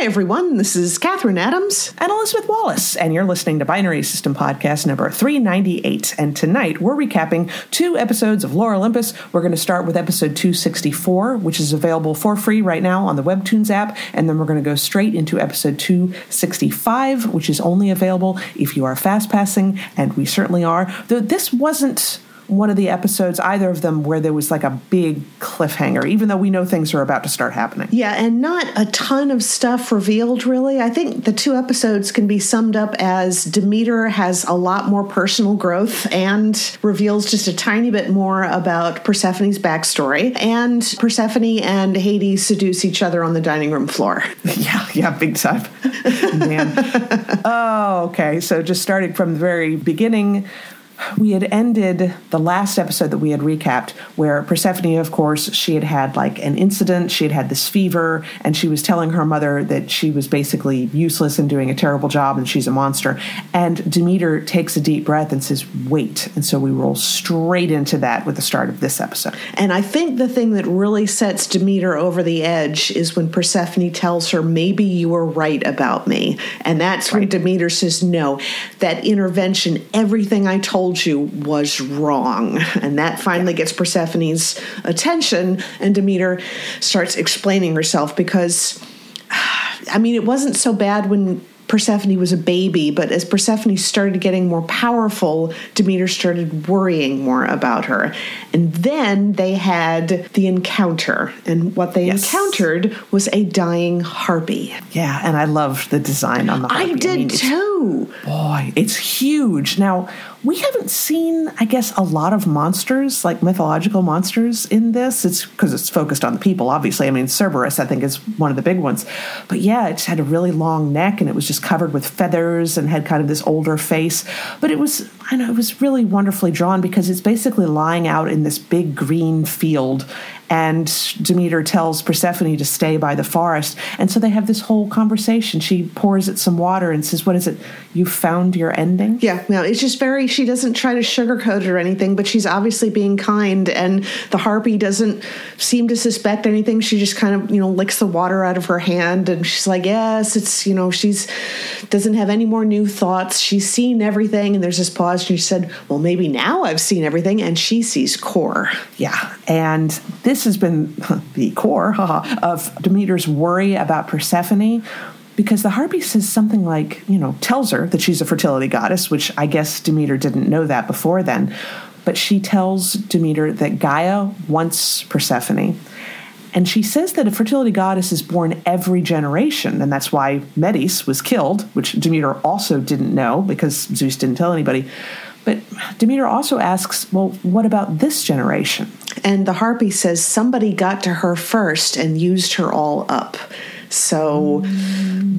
Hi, everyone. This is Catherine Adams and Elizabeth Wallace, and you're listening to Binary System Podcast number 398. And tonight, we're recapping two episodes of Lore Olympus. We're going to start with episode 264, which is available for free right now on the Webtoons app, and then we're going to go straight into episode 265, which is only available if you are fast-passing, and we certainly are. Though this wasn't one of the episodes, either of them, where there was like a big cliffhanger, even though we know things are about to start happening. Yeah, and not a ton of stuff revealed, really. I think the two episodes can be summed up as Demeter has a lot more personal growth and reveals just a tiny bit more about Persephone's backstory, and Persephone and Hades seduce each other on the dining room floor. Yeah, big time. Man. Oh, okay. So just starting from the very beginning, we had ended the last episode that we had recapped where Persephone, of course, she had like an incident. She had this fever, and she was telling her mother that she was basically useless and doing a terrible job and she's a monster. And Demeter takes a deep breath and says, wait. And so we roll straight into that with the start of this episode. And I think the thing that really sets Demeter over the edge is when Persephone tells her, maybe you were right about me. And that's right when Demeter says, no, that intervention, everything I told you was wrong. And that finally gets Persephone's attention, and Demeter starts explaining herself because, I mean, it wasn't so bad when Persephone was a baby, but as Persephone started getting more powerful, Demeter started worrying more about her. And then they had the encounter, and what they encountered was a dying harpy. Yeah, and I loved the design on the harpy. I did too. Boy, it's huge. Now, we haven't seen, I guess, a lot of monsters, like mythological monsters in this. It's because it's focused on the people, obviously. I mean, Cerberus, I think, is one of the big ones. But yeah, it just had a really long neck, and it was just covered with feathers and had kind of this older face. But it was, I know, it was really wonderfully drawn because it's basically lying out in this big green field. And Demeter tells Persephone to stay by the forest. And so they have this whole conversation. She pours it some water and says, what is it? You found your ending? Yeah, no, it's just very, she doesn't try to sugarcoat it or anything, but she's obviously being kind. And the harpy doesn't seem to suspect anything. She just kind of, licks the water out of her hand. And she's like, yes, it's, she's doesn't have any more new thoughts. She's seen everything. And there's this pause. And she said, well, maybe now I've seen everything. And she sees core. Yeah. And this has been the core of Demeter's worry about Persephone, because the harpy says something like, tells her that she's a fertility goddess, which I guess Demeter didn't know that before then. But she tells Demeter that Gaia wants Persephone. And she says that a fertility goddess is born every generation, and that's why Metis was killed, which Demeter also didn't know because Zeus didn't tell anybody. But Demeter also asks, well, what about this generation? And the harpy says somebody got to her first and used her all up. So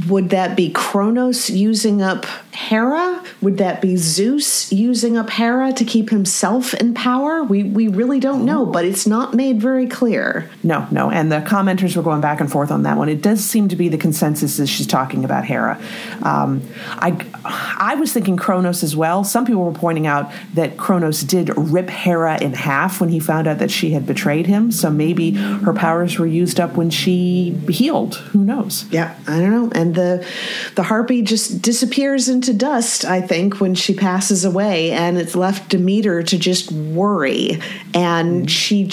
would that be Kronos using up Hera? Would that be Zeus using up Hera to keep himself in power? We really don't know, but it's not made very clear. No. And the commenters were going back and forth on that one. It does seem to be the consensus is she's talking about Hera. I was thinking Kronos as well. Some people were pointing out that Kronos did rip Hera in half when he found out that she had betrayed him. So maybe her powers were used up when she healed. Who knows? Yeah, I don't know. And the harpy just disappears into dust, I think, when she passes away, and it's left Demeter to just worry. And she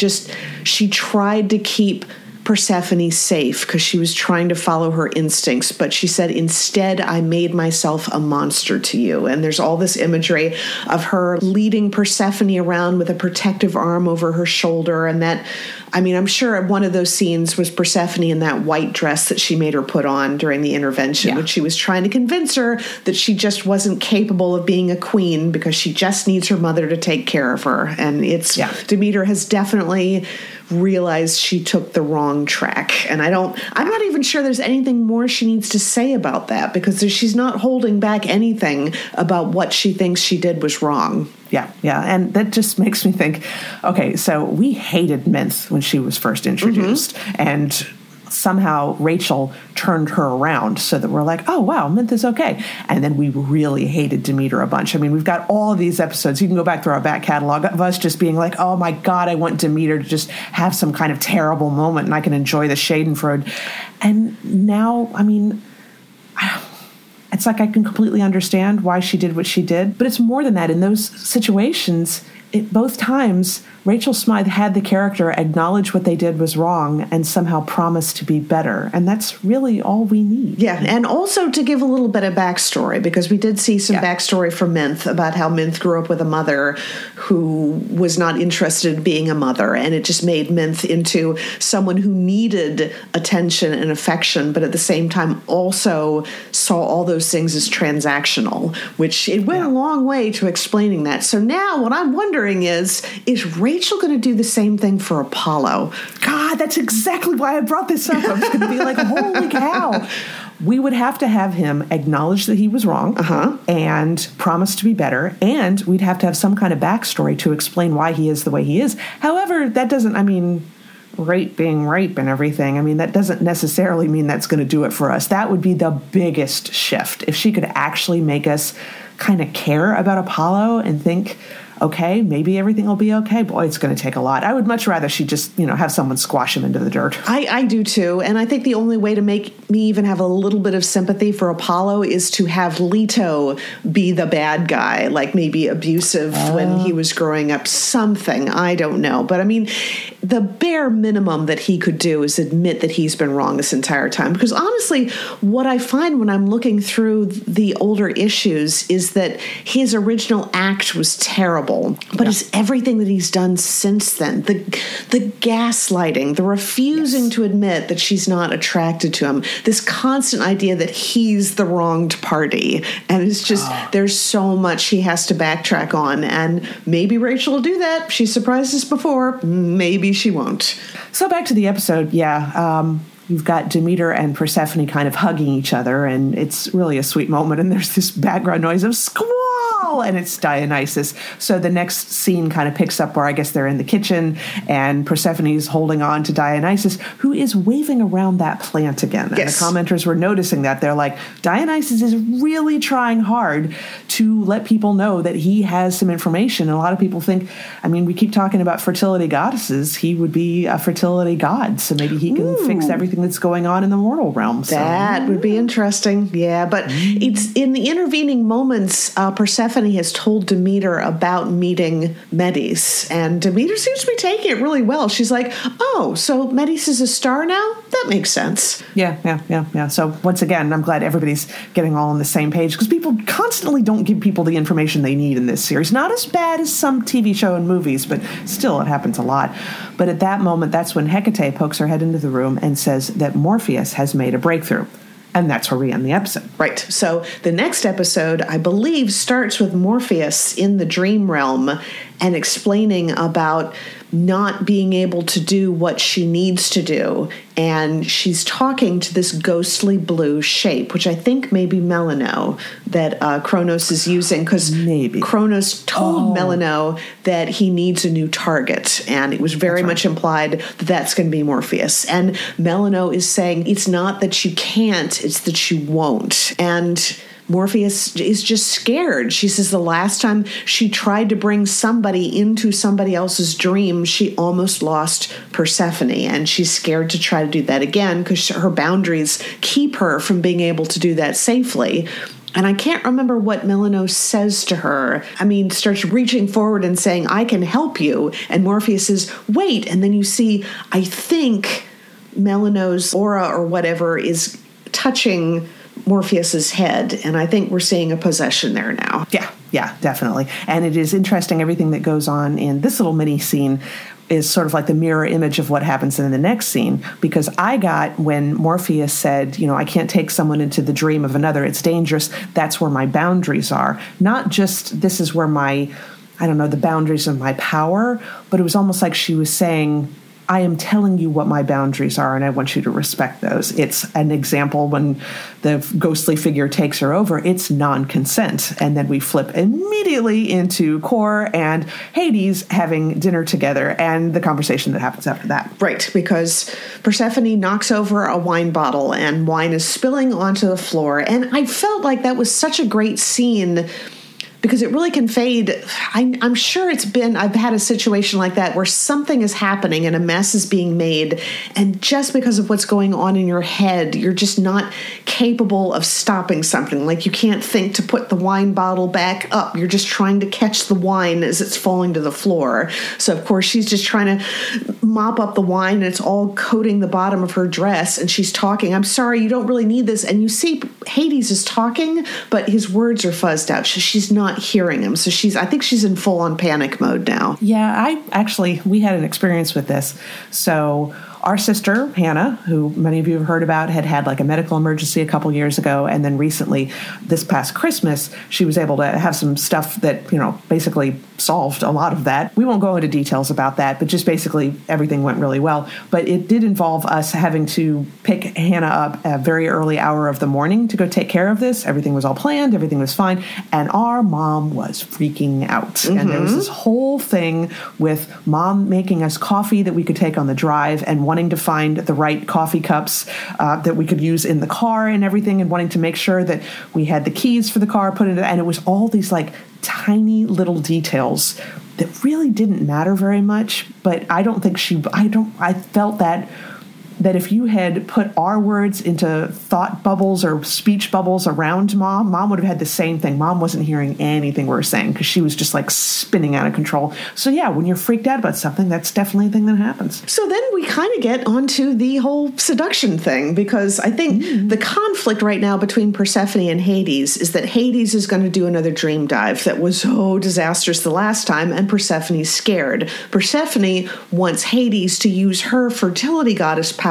tried to keep Persephone safe because she was trying to follow her instincts, but she said, instead, I made myself a monster to you. And there's all this imagery of her leading Persephone around with a protective arm over her shoulder. And that, I mean, I'm sure one of those scenes was Persephone in that white dress that she made her put on during the intervention, which she was trying to convince her that she just wasn't capable of being a queen because she just needs her mother to take care of her. And it's Demeter has definitely realized she took the wrong track. And I'm not even sure there's anything more she needs to say about that because she's not holding back anything about what she thinks she did was wrong. Yeah. And that just makes me think, okay, so we hated Minthe when she was first introduced, and somehow Rachel turned her around so that we're like, oh, wow, Minthe is okay. And then we really hated Demeter a bunch. I mean, we've got all of these episodes. You can go back through our back catalog of us just being like, oh, my God, I want Demeter to just have some kind of terrible moment and I can enjoy the Schadenfreude. And now, I mean, it's like I can completely understand why she did what she did. But it's more than that. In those situations, both times, Rachel Smythe had the character acknowledge what they did was wrong and somehow promise to be better. And that's really all we need. Yeah, and also to give a little bit of backstory, because we did see some backstory from Minthe about how Minthe grew up with a mother who was not interested in being a mother. And it just made Minthe into someone who needed attention and affection, but at the same time also saw all those things as transactional, which it went a long way to explaining that. So now what I'm wondering is Rachel going to do the same thing for Apollo? God, that's exactly why I brought this up. I was going to be like, holy cow. We would have to have him acknowledge that he was wrong and promise to be better, and we'd have to have some kind of backstory to explain why he is the way he is. However, that doesn't, I mean, rape being rape and everything, I mean, that doesn't necessarily mean that's going to do it for us. That would be the biggest shift. If she could actually make us kind of care about Apollo and think, okay, maybe everything will be okay. Boy, it's going to take a lot. I would much rather she just, you know, have someone squash him into the dirt. I do too. And I think the only way to make me even have a little bit of sympathy for Apollo is to have Leto be the bad guy, like maybe abusive when he was growing up, something. I don't know. But I mean, the bare minimum that he could do is admit that he's been wrong this entire time. Because honestly, what I find when I'm looking through the older issues is that his original act was terrible. But it's everything that he's done since then. The gaslighting, the refusing to admit that she's not attracted to him, this constant idea that he's the wronged party. And it's just, there's so much he has to backtrack on. And maybe Rachel will do that. She surprised us before. Maybe she won't. So back to the episode, you've got Demeter and Persephone kind of hugging each other, and it's really a sweet moment. And there's this background noise of squawk. And it's Dionysus. So the next scene kind of picks up where I guess they're in the kitchen and Persephone's holding on to Dionysus, who is waving around that plant again. And the commenters were noticing that. They're like, Dionysus is really trying hard to let people know that he has some information. And a lot of people think, I mean, we keep talking about fertility goddesses. He would be a fertility god. So maybe he can fix everything that's going on in the mortal realm. So. That would be interesting. Yeah, but it's in the intervening moments, Persephone has told Demeter about meeting Medes, and Demeter seems to be taking it really well. She's like, oh, so Medes is a star now? That makes sense. Yeah. So once again, I'm glad everybody's getting all on the same page, because people constantly don't give people the information they need in this series. Not as bad as some TV show and movies, but still it happens a lot. But at that moment, that's when Hecate pokes her head into the room and says that Morpheus has made a breakthrough. And that's where we end the episode. Right. So the next episode, I believe, starts with Morpheus in the dream realm and explaining about not being able to do what she needs to do. And she's talking to this ghostly blue shape, which I think may be Melinoe, that Kronos is using, because Kronos told Melinoe that he needs a new target. And it was very much implied that that's going to be Morpheus. And Melinoe is saying, it's not that you can't, it's that you won't. And Morpheus is just scared. She says the last time she tried to bring somebody into somebody else's dream, she almost lost Persephone, and she's scared to try to do that again because her boundaries keep her from being able to do that safely. And I can't remember what Melinoe says to her. I mean, starts reaching forward and saying, I can help you. And Morpheus says, wait. And then you see, I think Melinoe's aura or whatever is touching Morpheus's head, and I think we're seeing a possession there now. Yeah, definitely. And it is interesting, everything that goes on in this little mini scene is sort of like the mirror image of what happens in the next scene, because I got when Morpheus said, you know, I can't take someone into the dream of another, it's dangerous, that's where my boundaries are. Not just this is where my, I don't know, the boundaries of my power, but it was almost like she was saying, I am telling you what my boundaries are, and I want you to respect those. It's an example when the ghostly figure takes her over, it's non-consent. And then we flip immediately into Kor and Hades having dinner together and the conversation that happens after that. Right, because Persephone knocks over a wine bottle and wine is spilling onto the floor. And I felt like that was such a great scene, because it really conveyed, I'm sure it's been, I've had a situation like that where something is happening and a mess is being made, and just because of what's going on in your head, you're just not capable of stopping something. Like, you can't think to put the wine bottle back up. You're just trying to catch the wine as it's falling to the floor. So, of course, she's just trying to mop up the wine, and it's all coating the bottom of her dress, and she's talking, I'm sorry, you don't really need this. And you see Hades is talking, but his words are fuzzed out. So she's not hearing him. So I think she's in full on panic mode now. Yeah, we had an experience with this. So our sister, Hannah, who many of you have heard about, had like a medical emergency a couple years ago. And then recently, this past Christmas, she was able to have some stuff that, basically solved a lot of that. We won't go into details about that, but just basically everything went really well. But it did involve us having to pick Hannah up at a very early hour of the morning to go take care of this. Everything was all planned. Everything was fine. And our mom was freaking out. Mm-hmm. And there was this whole thing with mom making us coffee that we could take on the drive, and wanting to find the right coffee cups that we could use in the car and everything, and wanting to make sure that we had the keys for the car put in. And it was all these like tiny little details that really didn't matter very much. But I felt that if you had put our words into thought bubbles or speech bubbles around mom would have had the same thing. Mom wasn't hearing anything we were saying because she was just like spinning out of control. So yeah, when you're freaked out about something, that's definitely a thing that happens. So then we kind of get onto the whole seduction thing, because I think the conflict right now between Persephone and Hades is that Hades is going to do another dream dive that was so disastrous the last time, and Persephone's scared. Persephone wants Hades to use her fertility goddess power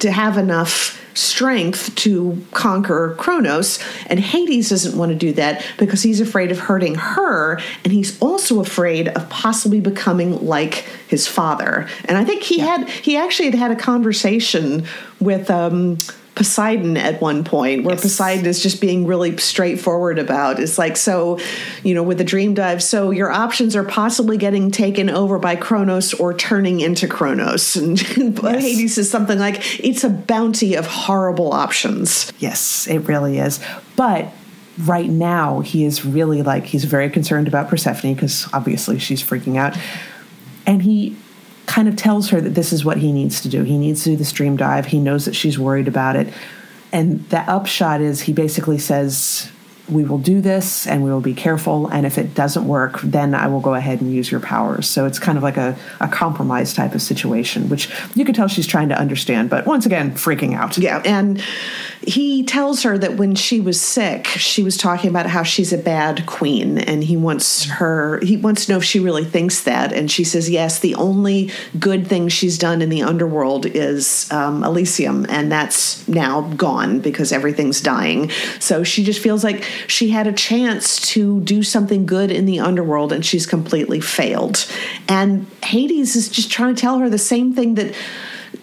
to have enough strength to conquer Kronos, and Hades doesn't want to do that because he's afraid of hurting her, and he's also afraid of possibly becoming like his father. And I think he actually had a conversation with Poseidon at one point, where Poseidon is just being really straightforward about, it's like, so, with the dream dive, so your options are possibly getting taken over by Kronos or turning into Kronos. And Hades is something like, it's a bounty of horrible options. Yes, it really is. But right now he is really like, he's very concerned about Persephone because obviously she's freaking out. And he kind of tells her that this is what he needs to do. He needs to do the stream dive. He knows that she's worried about it. And the upshot is he basically says, we will do this and we will be careful. And if it doesn't work, then I will go ahead and use your powers. So it's kind of like a compromise type of situation, which you can tell she's trying to understand, but once again, freaking out. Yeah. And he tells her that when she was sick, she was talking about how she's a bad queen, and he wants to know if she really thinks that. And she says, yes, the only good thing she's done in the underworld is Elysium. And that's now gone because everything's dying. So she just feels like she had a chance to do something good in the underworld, and she's completely failed. And Hades is just trying to tell her the same thing that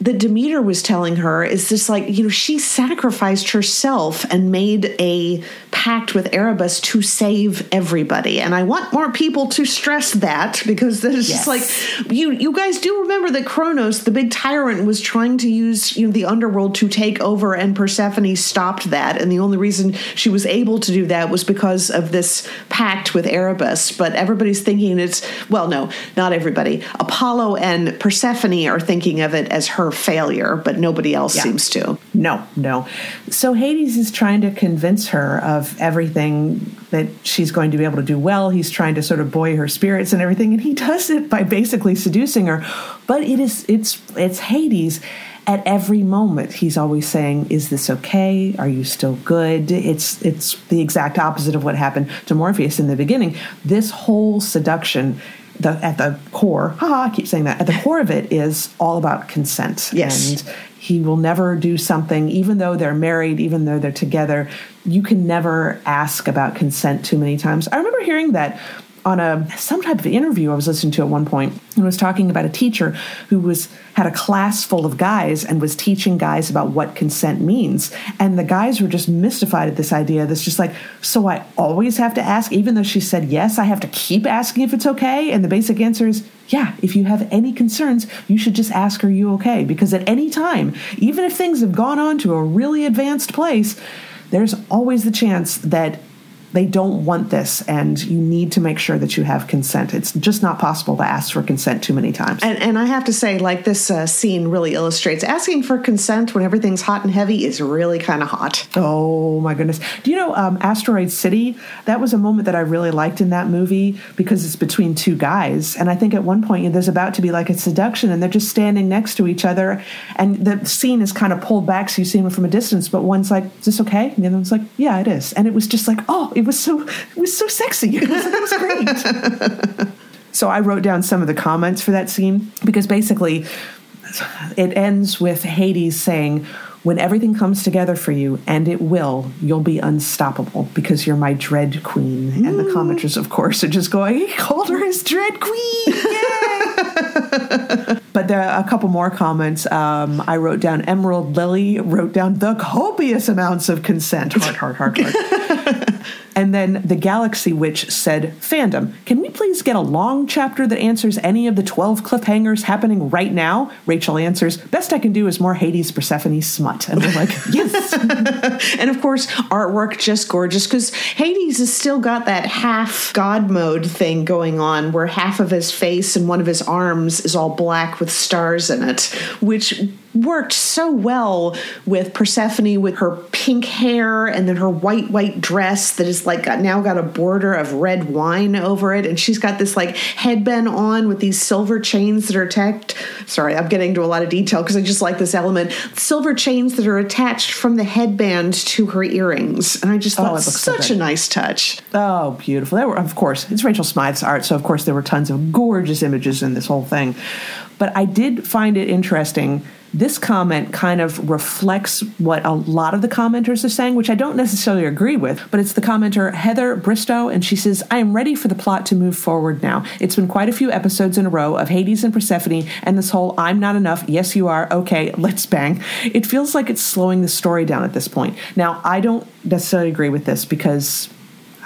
Demeter was telling her, is just like, she sacrificed herself and made a pact with Erebus to save everybody. And I want more people to stress that, because there's just like, you guys do remember that Kronos, the big tyrant, was trying to use the underworld to take over, and Persephone stopped that. And the only reason she was able to do that was because of this pact with Erebus. But everybody's thinking not everybody. Apollo and Persephone are thinking of it as her failure, but nobody else seems to. No. So Hades is trying to convince her of everything that she's going to be able to do well. He's trying to sort of buoy her spirits and everything, and he does it by basically seducing her. But it's Hades. At every moment, he's always saying, is this okay? Are you still good? It's the exact opposite of what happened to Morpheus in the beginning. This whole seduction, at the core, I keep saying that, at the core of it is all about consent. Yes. And he will never do something, even though they're married, even though they're together. You can never ask about consent too many times. I remember hearing that on some type of interview I was listening to at one point, and was talking about a teacher who had a class full of guys and was teaching guys about what consent means. And the guys were just mystified at this idea that's just like, so I always have to ask, even though she said yes, I have to keep asking if it's okay? And the basic answer is, yeah, if you have any concerns, you should just ask, are you okay? Because at any time, even if things have gone on to a really advanced place, there's always the chance that they don't want this, and you need to make sure that you have consent. It's just not possible to ask for consent too many times. And I have to say, like, this scene really illustrates asking for consent when everything's hot and heavy is really kind of hot. Oh, my goodness. Do you know Asteroid City? That was a moment that I really liked in that movie because it's between two guys. And I think at one point there's about to be like a seduction, and they're just standing next to each other. And the scene is kind of pulled back, so you see them from a distance. But one's like, is this okay? And the other one's like, yeah, it is. And it was just like, oh, it was so sexy. It was great. So I wrote down some of the comments for that scene, because basically it ends with Hades saying, when everything comes together for you, and it will, you'll be unstoppable because you're my dread queen. Mm. And the commenters, of course, are just going, he called her his dread queen. Yay! But there are a couple more comments. I wrote down Emerald Lily, wrote down the copious amounts of consent. Heart, heart, heart, heart. And then the Galaxy Witch said, fandom, can we please get a long chapter that answers any of the 12 cliffhangers happening right now? Rachel answers, best I can do is more Hades Persephone smut. And we're like, yes. And of course, artwork just gorgeous, because Hades has still got that half god mode thing going on, where half of his face and one of his arms is all black with stars in it, which worked so well with Persephone, with her pink hair and then her white dress that is like now got a border of red wine over it, and she's got this like headband on with these silver chains that are attached. Sorry, I'm getting into a lot of detail because I just like this element. Silver chains that are attached from the headband to her earrings, and I just thought such a nice touch. Oh, beautiful! There were, of course, it's Rachel Smythe's art, so of course there were tons of gorgeous images in this whole thing. But I did find it interesting. This comment kind of reflects what a lot of the commenters are saying, which I don't necessarily agree with, but it's the commenter Heather Bristow, and she says, I am ready for the plot to move forward now. It's been quite a few episodes in a row of Hades and Persephone, and this whole I'm not enough, yes you are, okay, let's bang. It feels like it's slowing the story down at this point. Now, I don't necessarily agree with this, because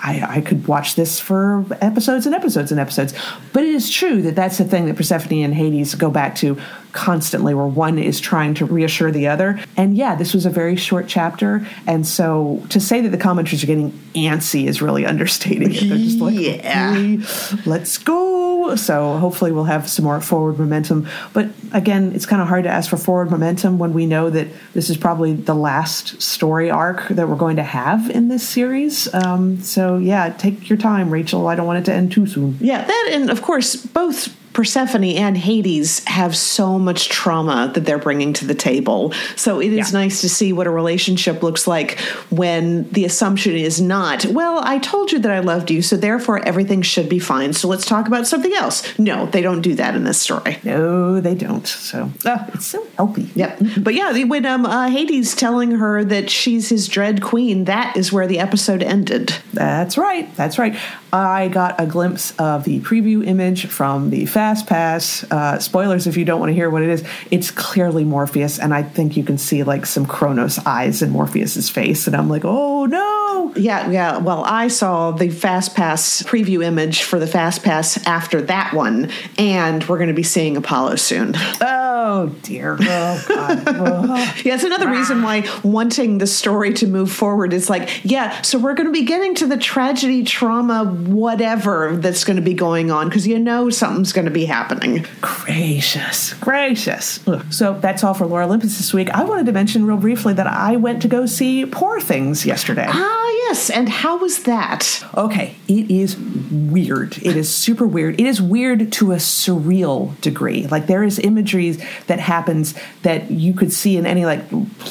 I could watch this for episodes and episodes and episodes. But it is true that that's the thing that Persephone and Hades go back to constantly, where one is trying to reassure the other. And yeah, this was a very short chapter. And so to say that the commenters are getting antsy is really understating it. They're just like, yeah, hey, let's go. So hopefully we'll have some more forward momentum. But again, it's kind of hard to ask for forward momentum when we know that this is probably the last story arc that we're going to have in this series. So yeah, take your time, Rachel. I don't want it to end too soon. Yeah, that, and of course, both Persephone and Hades have so much trauma that they're bringing to the table. So it is nice to see what a relationship looks like when the assumption is not, well, I told you that I loved you, so therefore everything should be fine, so let's talk about something else. No, they don't do that in this story. No, they don't. So it's so healthy. Yep. But yeah, when Hades telling her that she's his dread queen, that is where the episode ended. That's right. That's right. I got a glimpse of the preview image from the Fast Pass. Spoilers if you don't want to hear what it is. It's clearly Morpheus, and I think you can see like some Kronos eyes in Morpheus's face, and I'm like, oh no! Yeah, well, I saw the Fast Pass preview image for the Fast Pass after that one, and we're going to be seeing Apollo soon. Oh dear. Oh God. Oh. Yeah, it's another reason why wanting the story to move forward is like, yeah, so we're going to be getting to the tragedy, trauma, whatever that's going to be going on, because you know something's going to be happening. Gracious. Ugh. So that's all for Lore Olympus this week. I wanted to mention real briefly that I went to go see Poor Things yesterday. Yes, and how was that? Okay, it is weird. It is super weird. It is weird to a surreal degree. Like, there is imagery that happens that you could see in any, like,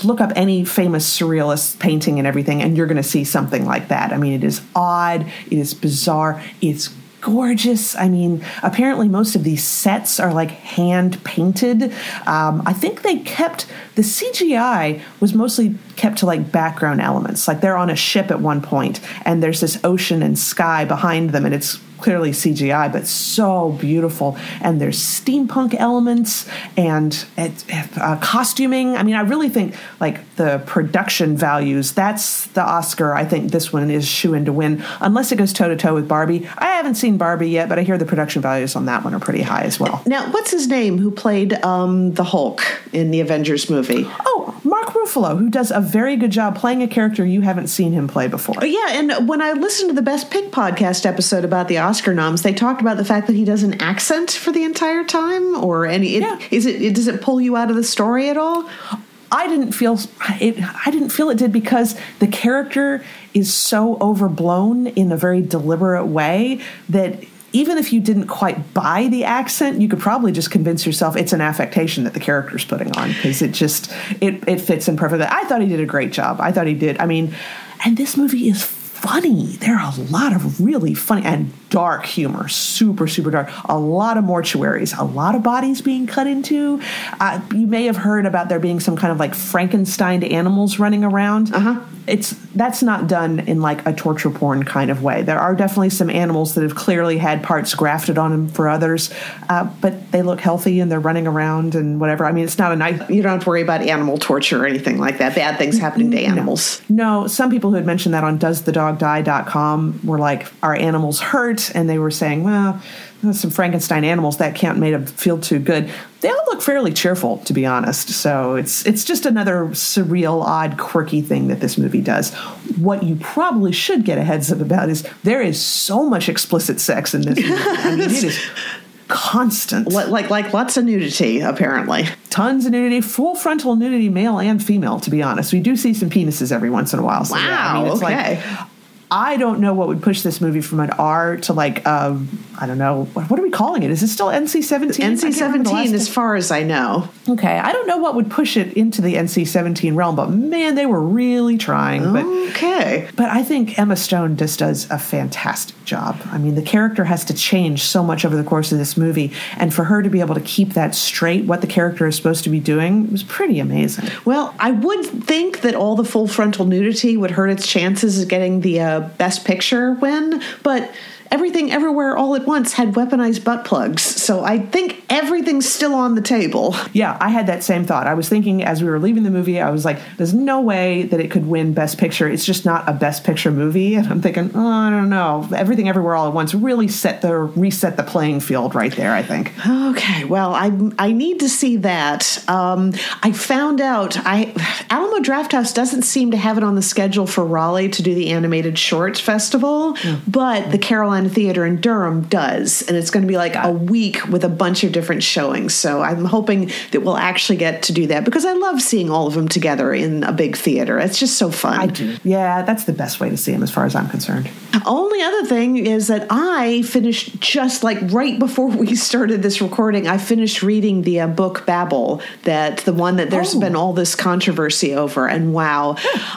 look up any famous surrealist painting and everything, and you're going to see something like that. I mean, it is odd. It is bizarre. It's gorgeous. I mean, apparently most of these sets are like hand painted. I think they kept the CGI was mostly kept to like background elements. Like, they're on a ship at one point, and there's this ocean and sky behind them, and it's clearly CGI, but so beautiful. And there's steampunk elements and costuming. I mean, I really think like the production values, that's the Oscar. I think this one is shoo-in to win, unless it goes toe-to-toe with Barbie. I haven't seen Barbie yet, but I hear the production values on that one are pretty high as well. Now, what's his name who played the Hulk in the Avengers movie? Oh, Mark Ruffalo, who does a very good job playing a character you haven't seen him play before. Yeah, and when I listened to the Best Pick podcast episode about the Oscar noms, they talked about the fact that he does an accent for the entire time, or any. Yeah. Does it pull you out of the story at all? I didn't feel it did because the character is so overblown in a very deliberate way that even if you didn't quite buy the accent, you could probably just convince yourself it's an affectation that the character's putting on, because it just it fits in perfectly. I thought he did a great job. I thought he did. I mean, and this movie is funny. There are a lot of really funny and dark humor, super, super dark. A lot of mortuaries, a lot of bodies being cut into. You may have heard about there being some kind of like Frankenstein animals running around. Uh-huh. That's not done in like a torture porn kind of way. There are definitely some animals that have clearly had parts grafted on them for others, but they look healthy and they're running around and whatever. I mean, it's not a nice... You don't have to worry about animal torture or anything like that, bad things happening to animals. No, some people who had mentioned that on doesthedogdie.com were like, are animals hurt? And they were saying, well, some Frankenstein animals, that can't make them feel too good. They all look fairly cheerful, to be honest. So it's just another surreal, odd, quirky thing that this movie does. What you probably should get a heads up about is there is so much explicit sex in this movie. I mean, it is constant. Like lots of nudity, apparently. Tons of nudity, full frontal nudity, male and female, to be honest. We do see some penises every once in a while. So wow, yeah, I mean, it's okay. Like, I don't know what would push this movie from an R to like, I don't know, what are we calling it? Is it still NC-17? NC-17 as far as I know. Okay, I don't know what would push it into the NC-17 realm, but man, they were really trying. Okay. But I think Emma Stone just does a fantastic job. I mean, the character has to change so much over the course of this movie, and for her to be able to keep that straight, what the character is supposed to be doing, was pretty amazing. Well, I would think that all the full frontal nudity would hurt its chances of getting the Best Picture win, but Everything Everywhere All at Once had weaponized butt plugs, so I think everything's still on the table. Yeah, I had that same thought. I was thinking as we were leaving the movie, I was like, there's no way that it could win Best Picture. It's just not a Best Picture movie. And I'm thinking, oh, I don't know. Everything Everywhere All at Once really reset the playing field right there, I think. Okay, well, I need to see that. I found out Alamo Drafthouse doesn't seem to have it on the schedule for Raleigh to do the animated shorts festival, but the Carolina Theater in Durham does, and it's going to be like a week with a bunch of different showings, so I'm hoping that we'll actually get to do that, because I love seeing all of them together in a big theater. It's just so fun. I do. Yeah, that's the best way to see them as far as I'm concerned. Only other thing is that I finished, just like right before we started this recording, I finished reading the book Babel, the one that there's been all this controversy over, and wow,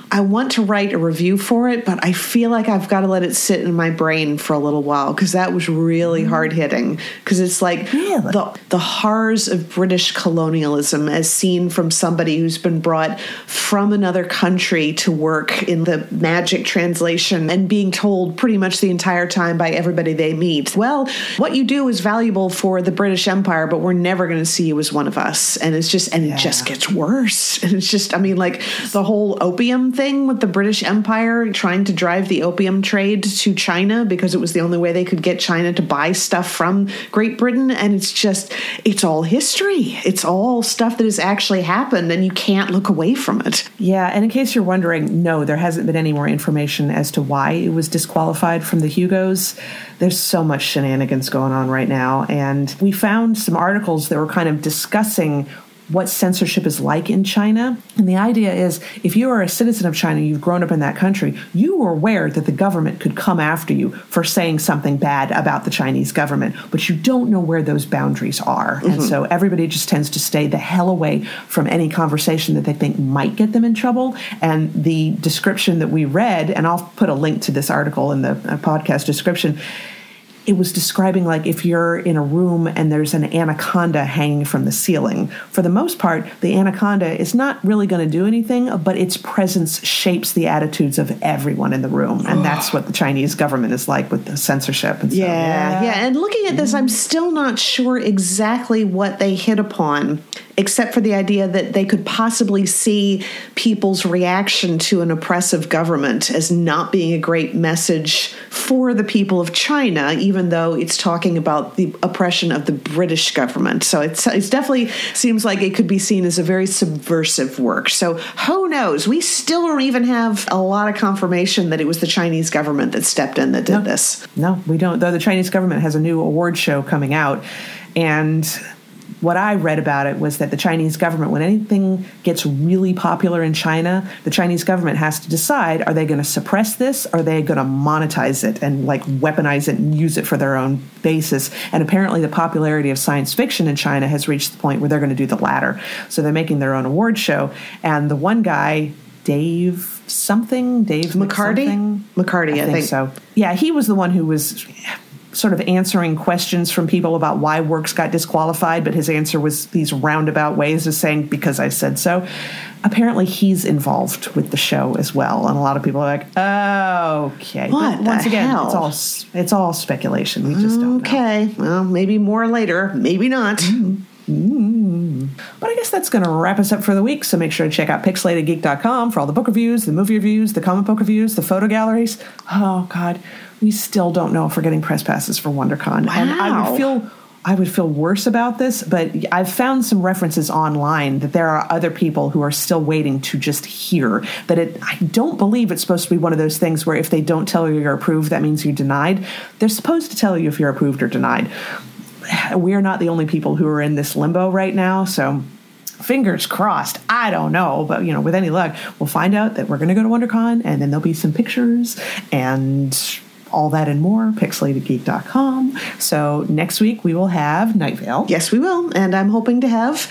I want to write a review for it, but I feel like I've got to let it sit in my brain for a little while, because that was really hard-hitting, because it's like the horrors of British colonialism as seen from somebody who's been brought from another country to work in the magic translation and being told pretty much the entire time by everybody they meet, well, what you do is valuable for the British Empire, but we're never going to see you as one of us. And it's just, and it just gets worse. And it's just, I mean, like the whole opium thing with the British Empire trying to drive the opium trade to China because it was the only way they could get China to buy stuff from Great Britain. And it's just, it's all history. It's all stuff that has actually happened, and you can't look away from it. Yeah, and in case you're wondering, no, there hasn't been any more information as to why it was disqualified from the Hugos. There's so much shenanigans going on right now, and we found some articles that were kind of discussing what censorship is like in China. And the idea is, if you are a citizen of China, you've grown up in that country, you were aware that the government could come after you for saying something bad about the Chinese government, but you don't know where those boundaries are. Mm-hmm. And so everybody just tends to stay the hell away from any conversation that they think might get them in trouble. And the description that we read, and I'll put a link to this article in the podcast description, it was describing, like, if you're in a room and there's an anaconda hanging from the ceiling. For the most part, the anaconda is not really going to do anything, but its presence shapes the attitudes of everyone in the room. And that's what the Chinese government is like with the censorship. And so, yeah. And looking at this, I'm still not sure exactly what they hit upon, except for the idea that they could possibly see people's reaction to an oppressive government as not being a great message for the people of China, even though it's talking about the oppression of the British government. So it's definitely seems like it could be seen as a very subversive work. So who knows? We still don't even have a lot of confirmation that it was the Chinese government that stepped in that did this. No, we don't. Though the Chinese government has a new award show coming out, and what I read about it was that the Chinese government, when anything gets really popular in China, the Chinese government has to decide, are they going to suppress this? Are they going to monetize it and, like, weaponize it and use it for their own basis? And apparently the popularity of science fiction in China has reached the point where they're going to do the latter. So they're making their own award show. And the one guy, Dave McCarty, I think so. Yeah, he was the one who was sort of answering questions from people about why works got disqualified, but his answer was these roundabout ways of saying, because I said so. Apparently he's involved with the show as well, and a lot of people are like, oh, okay. What but once the again, hell? It's all speculation. We just don't know. Okay, well, maybe more later, maybe not. But I guess that's going to wrap us up for the week, so make sure to check out Pixelatedgeek.com for all the book reviews, the movie reviews, the comic book reviews, the photo galleries. Oh, God. We still don't know if we're getting press passes for WonderCon. Wow. And I would feel worse about this, but I've found some references online that there are other people who are still waiting to just hear that it. I don't believe it's supposed to be one of those things where if they don't tell you you're approved, that means you're denied. They're supposed to tell you if you're approved or denied. We are not the only people who are in this limbo right now, so fingers crossed. I don't know, but with any luck, we'll find out that we're going to go to WonderCon, and then there'll be some pictures and all that and more, pixelatedgeek.com. So next week we will have Night Vale. Yes, we will. And I'm hoping to have,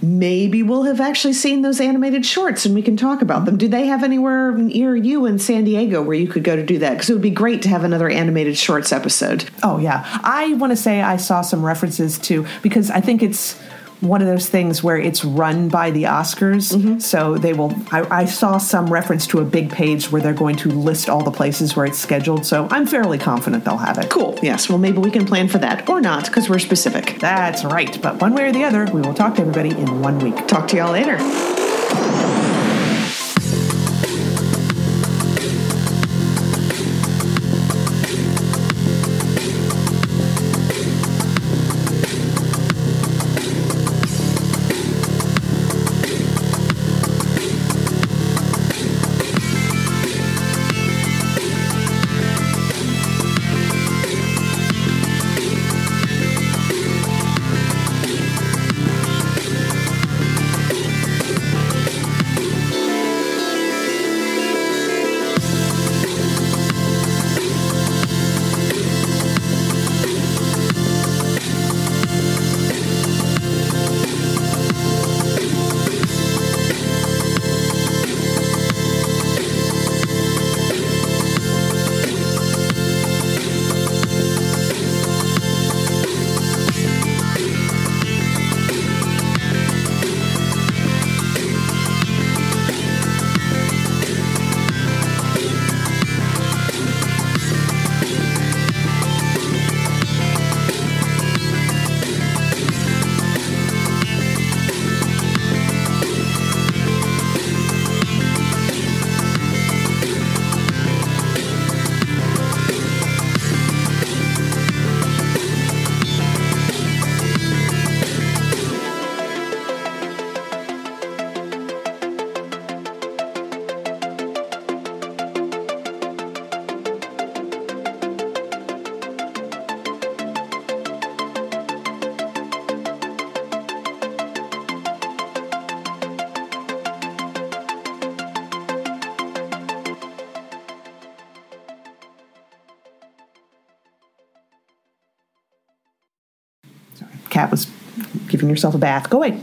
maybe we'll have actually seen those animated shorts and we can talk about them. Do they have anywhere near you in San Diego where you could go to do that? Because it would be great to have another animated shorts episode. Oh, yeah. I want to say I saw some references to, because I think it's one of those things where it's run by the Oscars. Mm-hmm. So they will, I saw some reference to a big page where they're going to list all the places where it's scheduled. So I'm fairly confident they'll have it. Cool. Yes. Well, maybe we can plan for that, or not, because we're specific. That's right. But one way or the other, we will talk to everybody in 1 week. Talk to y'all later. Cat was giving yourself a bath. Go away.